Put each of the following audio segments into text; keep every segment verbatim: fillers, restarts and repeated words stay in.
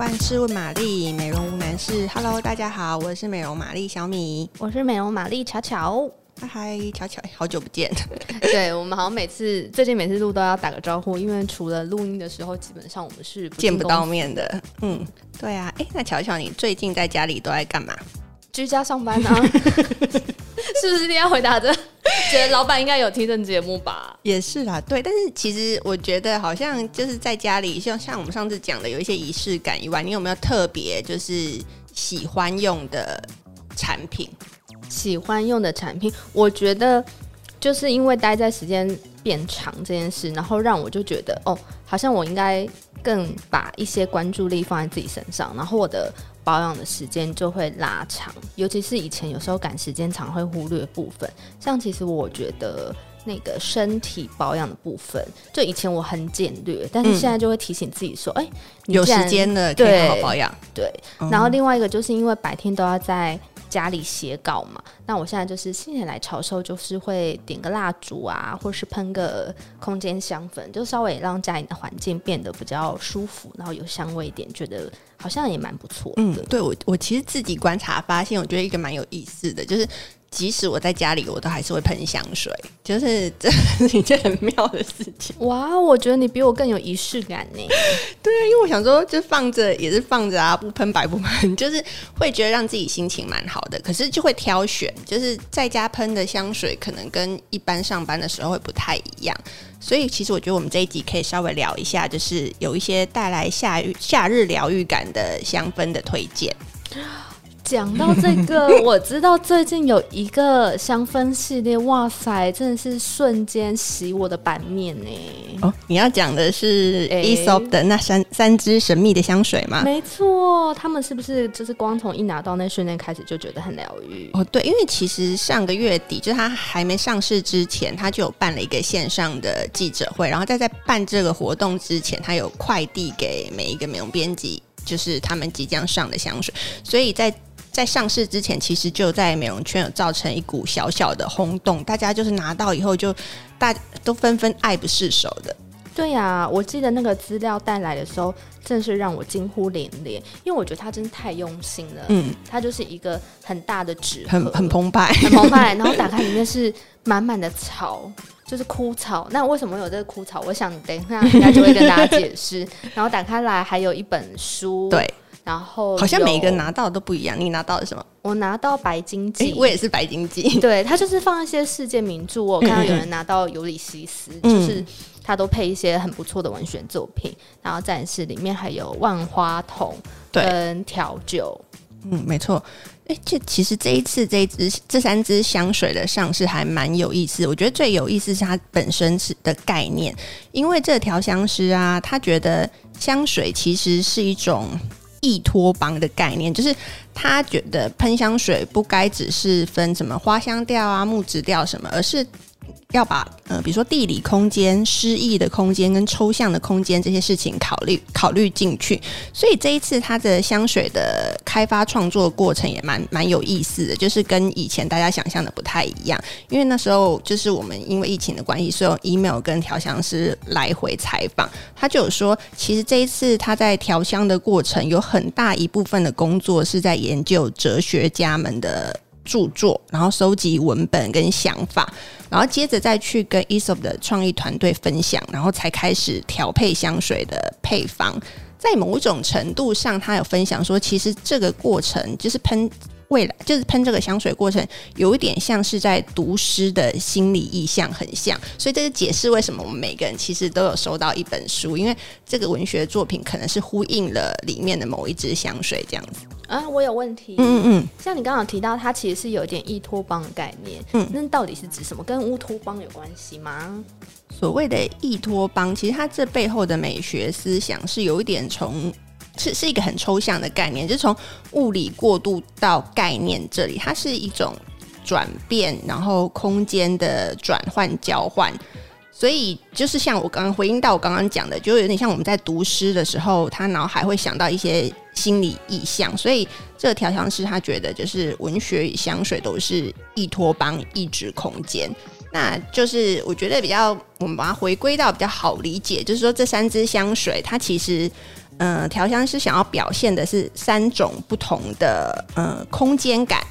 万事问玛丽，美容无难事。Hello， 大家好，我是美容玛丽小米，我是美容玛丽巧巧。嗨，巧巧，好久不见。对，我们好像每次最近每次录都要打个招呼，因为除了录音的时候，基本上我们是不见不到面的。嗯，对啊。哎、欸，那巧巧，你最近在家里都在干嘛？居家上班啊。是不是一定要回答的？觉得老板应该有听这节目吧？也是啦，对。但是其实我觉得，好像就是在家里，像像我们上次讲的，有一些仪式感以外，你有没有特别就是喜欢用的产品？喜欢用的产品，我觉得就是因为待在时间变长这件事，然后让我就觉得哦，好像我应该更把一些关注力放在自己身上，然后我的保养的时间就会拉长，尤其是以前有时候赶时间长会忽略的部分。像其实我觉得那个身体保养的部分，就以前我很简略，但是现在就会提醒自己说，哎、嗯欸，有时间了可以好好保养。对、嗯，然后另外一个就是因为白天都要在家里写稿嘛，那我现在就是心血来潮的时候，就是会点个蜡烛啊，或是喷个空间香氛，就稍微让家里的环境变得比较舒服，然后有香味一点，觉得好像也蛮不错。嗯，对，我我其实自己观察发现，我觉得一个蛮有意思的，就是即使我在家里，我都还是会喷香水，就是这是一件很妙的事情。哇，我觉得你比我更有仪式感呢。对啊，因为我想说，就放着也是放着啊，不喷白不喷，就是会觉得让自己心情蛮好的。可是就会挑选，就是在家喷的香水，可能跟一般上班的时候会不太一样。所以其实我觉得我们这一集可以稍微聊一下，就是有一些带来夏日夏日疗愈感的香氛的推荐。讲到这个，我知道最近有一个香氛系列，哇塞，真的是瞬间洗我的版面耶。哦，你要讲的是 Aesop 的那三、欸、三支神秘的香水吗？没错，他们是不是就是光从一拿到那瞬间开始就觉得很疗愈？哦，对，因为其实上个月底，就是他还没上市之前，他就有办了一个线上的记者会，然后在在办这个活动之前，他有快递给每一个美容编辑，就是他们即将上的香水，所以在在上市之前，其实就在美容圈有造成一股小小的轰动，大家就是拿到以后就大都纷纷爱不释手的。对啊，我记得那个资料带来的时候，真是让我惊呼连连，因为我觉得它真是太用心了。嗯，它就是一个很大的纸盒，很很澎湃，很澎湃，然后打开里面是满满的草。就是枯草，那为什么有这个枯草？我想等一下人家就会跟大家解释。然后打开来还有一本书，对，然后好像每一个拿到的都不一样。你拿到的什么？我拿到白鲸记、欸、我也是白鲸记。对，它就是放一些世界名著，我看到有人拿到尤里西斯，嗯嗯，就是它都配一些很不错的文学作品，然后再是里面还有万花筒跟调酒。嗯，没错。欸、其实这一次 这, 一支这三支香水的上市还蛮有意思，我觉得最有意思是它本身的概念，因为这调香师啊，他觉得香水其实是一种依托邦的概念，就是他觉得喷香水不该只是分什么花香调啊、木质调什么，而是要把、呃、比如说地理空间、诗意的空间跟抽象的空间这些事情考虑考虑进去，所以这一次它的香水的开发创作过程也蛮蛮有意思的，就是跟以前大家想象的不太一样。因为那时候就是我们因为疫情的关系，所以用 email 跟调香师来回采访，他就有说，其实这一次他在调香的过程有很大一部分的工作是在研究哲学家们的著作，然后收集文本跟想法，然后接着再去跟 Aesop 的创意团队分享，然后才开始调配香水的配方。在某种程度上，他有分享说，其实这个过程就是喷未来就是喷这个香水过程，有一点像是在读诗的心理意象，很像。所以这是解释为什么我们每个人其实都有收到一本书，因为这个文学作品可能是呼应了里面的某一支香水这样子。啊，我有问题。嗯嗯，像你刚刚提到，它其实是有点依托邦的概念。嗯，那到底是指什么？跟乌托邦有关系吗？所谓的依托邦，其实它这背后的美学思想是有一点从。是, 是一个很抽象的概念，就是从物理过渡到概念这里，它是一种转变，然后空间的转换交换。所以就是像我刚刚回应到我刚刚讲的，就有点像我们在读诗的时候，他脑海会想到一些心理意象，所以这个调香师他觉得就是文学与香水都是依托邦、意志空间。那就是我觉得比较我们把它回归到比较好理解，就是说这三支香水它其实呃，调香师想要表现的是三种不同的呃空间感。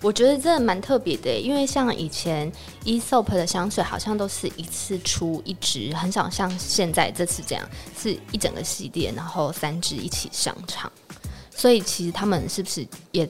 我觉得这蛮特别的，因为像以前 Aesop 的香水好像都是一次出一支，很少像现在这次这样是一整个系列，然后三支一起上场。所以其实他们是不是也，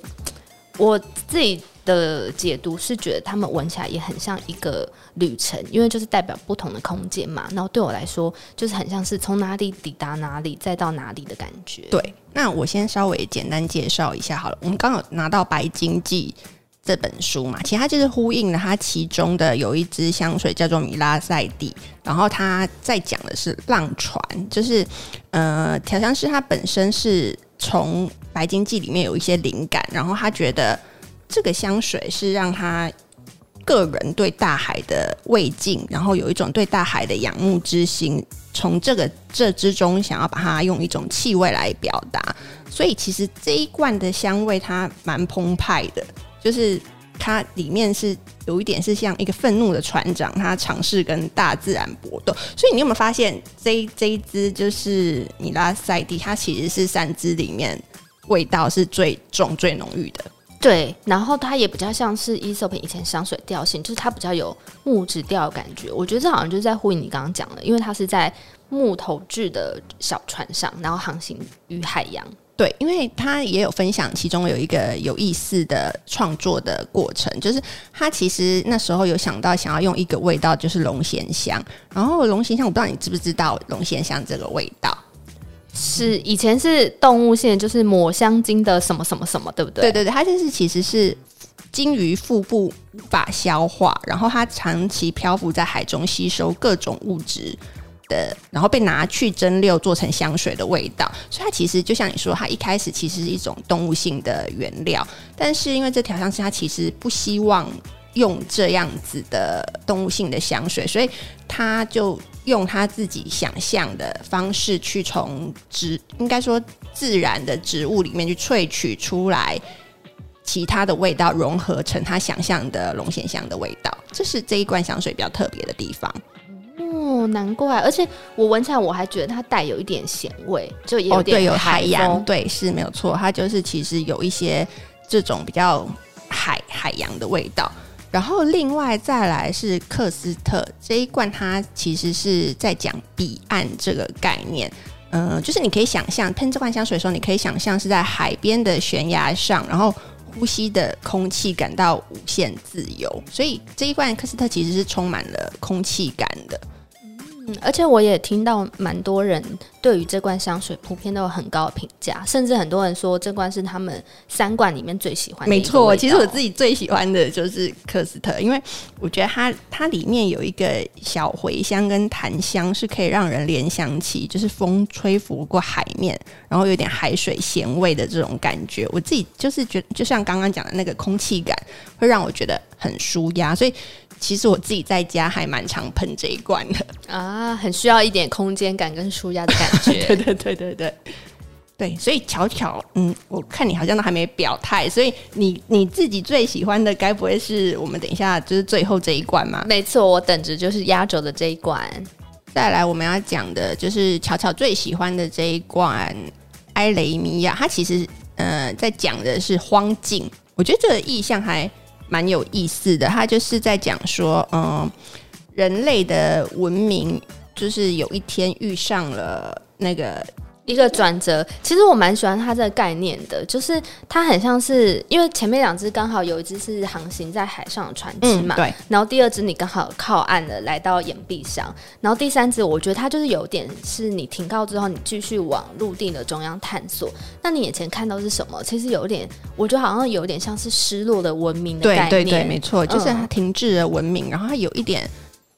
我自己的解读是觉得他们闻起来也很像一个旅程，因为就是代表不同的空间嘛。然后对我来说，就是很像是从哪里抵达哪里，再到哪里的感觉。对，那我先稍微简单介绍一下好了。我们刚好拿到《白鲸记》这本书嘛，其实它就是呼应了它其中的有一支香水叫做米拉塞蒂，然后它在讲的是浪船，就是呃，调香师他本身是从《白鲸记》里面有一些灵感，然后他觉得这个香水是让他个人对大海的慰藉，然后有一种对大海的仰慕之心，从这个这之中想要把它用一种气味来表达。所以其实这一罐的香味它蛮澎湃的，就是它里面是有一点是像一个愤怒的船长，他尝试跟大自然搏斗。所以你有没有发现 这, 这一支就是米拉塞蒂，它其实是三支里面味道是最重最浓郁的。对，然后它也比较像是 Aesop 以前香水调性，就是它比较有木质调的感觉。我觉得这好像就是在呼应你刚刚讲的，因为它是在木头制的小船上，然后航行于海洋。对，因为他也有分享其中有一个有意思的创作的过程，就是他其实那时候有想到想要用一个味道，就是龙涎香。然后龙涎香，我不知道你知不知道龙涎香这个味道，是以前是动物性，就是抹香鲸的什么什么什么，对不对？对对对，它就是其实是鲸鱼腹部无法消化，然后它长期漂浮在海中，吸收各种物质的，然后被拿去蒸馏做成香水的味道。所以它其实就像你说，它一开始其实是一种动物性的原料，但是因为这调香师它其实不希望用这样子的动物性的香水，所以他就用他自己想象的方式去从植应该说自然的植物里面去萃取出来其他的味道，融合成他想象的龙涎香的味道。这是这一罐香水比较特别的地方哦，难怪。而且我闻起来我还觉得它带有一点咸味，就也有点、哦、对，有海洋，对，是没有错。它就是其实有一些这种比较 海, 海洋的味道。然后另外再来是克斯特这一罐，它其实是在讲彼岸这个概念。呃，就是你可以想象喷这罐香水的时候，你可以想象是在海边的悬崖上，然后呼吸的空气感到无限自由。所以这一罐克斯特其实是充满了空气感的。嗯，而且我也听到蛮多人对于这罐香水普遍都有很高的评价，甚至很多人说这罐是他们三罐里面最喜欢的一个味道。没错，其实我自己最喜欢的就是克斯特，因为我觉得 它, 它里面有一个小茴香跟檀香，是可以让人联想起就是风吹拂过海面，然后有点海水咸味的这种感觉。我自己就是觉得就像刚刚讲的那个空气感会让我觉得很舒压，所以其实我自己在家还蛮常喷这一罐的啊，很需要一点空间感跟舒压的感觉。对对对对对对，所以巧巧，嗯，我看你好像都还没表态，所以你你自己最喜欢的，该不会是我们等一下就是最后这一罐吗？没错，我等着就是压轴的这一罐。再来我们要讲的就是巧巧最喜欢的这一罐埃雷米亚，它其实呃在讲的是荒境，我觉得这个意象还蛮有意思的。他就是在讲说、嗯、人类的文明就是有一天遇上了那个一个转折。其实我蛮喜欢它这个概念的，就是它很像是，因为前面两只刚好有一只是航行在海上的船只嘛、嗯、对，然后第二只你刚好靠岸了，来到岩壁上，然后第三只我觉得它就是有点是你停靠之后你继续往陆地的中央探索，那你眼前看到是什么，其实有点，我觉得好像有点像是失落的文明的概念。对对对，没错，就是它停滞了文明、嗯、然后它有一点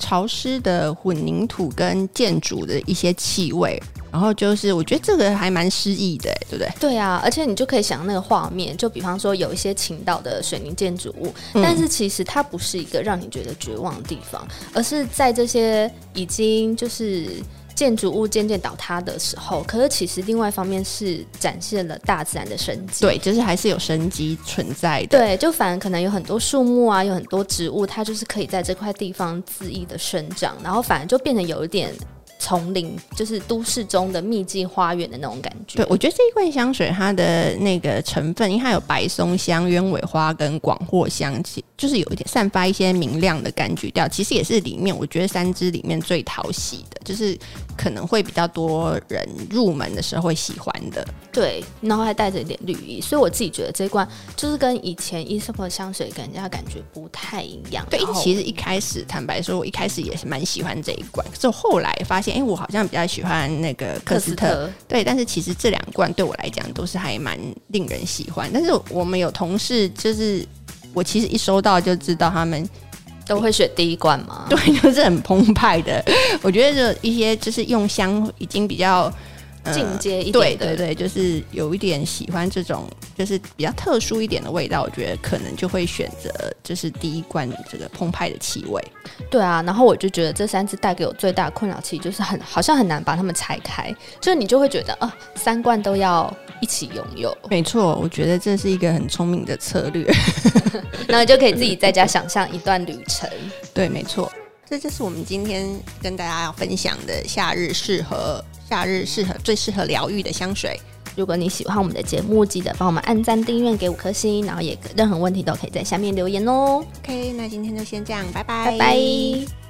潮湿的混凝土跟建筑的一些气味，然后就是我觉得这个还蛮诗意的，对不对？对啊，而且你就可以想那个画面，就比方说有一些倾倒的水泥建筑物、嗯、但是其实它不是一个让你觉得绝望的地方，而是在这些已经就是建筑物渐渐倒塌的时候，可是其实另外一方面是展现了大自然的生机。对，就是还是有生机存在的。对，就反而可能有很多树木啊，有很多植物，它就是可以在这块地方恣意的生长，然后反而就变成有一点丛林，就是都市中的秘境花园的那种感觉。对，我觉得这一罐香水它的那个成分，因为它有白松香、鸢尾花跟广藿香，就是有一点散发一些明亮的柑橘调，其实也是里面我觉得三支里面最讨喜的，就是可能会比较多人入门的时候会喜欢的。对，然后还带着一点绿意，所以我自己觉得这一罐就是跟以前 Aesop 的香水给人家感觉不太一样。对，其实一开始坦白说我一开始也是蛮喜欢这一罐，可是我后来发现哎、欸，我好像比较喜欢那个科斯特, 克斯特对，但是其实这两罐对我来讲都是还蛮令人喜欢，但是我们有同事就是我其实一收到就知道他们都会选第一罐吗？对，就是很澎湃的。我觉得就一些就是用香已经比较进阶、呃、一点的，对对对，就是有一点喜欢这种就是比较特殊一点的味道，我觉得可能就会选择就是第一罐这个澎湃的气味。对啊，然后我就觉得这三支带给我最大的困扰其实就是很好像很难把它们拆开，就是你就会觉得啊、呃，三罐都要一起拥有。没错，我觉得这是一个很聪明的策略然后你就可以自己在家想象一段旅程对，没错，这就是我们今天跟大家要分享的夏日适合夏日适合最适合疗愈的香水。如果你喜欢我们的节目，记得帮我们按赞订阅给五颗星，然后也任何问题都可以在下面留言哦。 OK， 那今天就先这样，拜拜拜拜。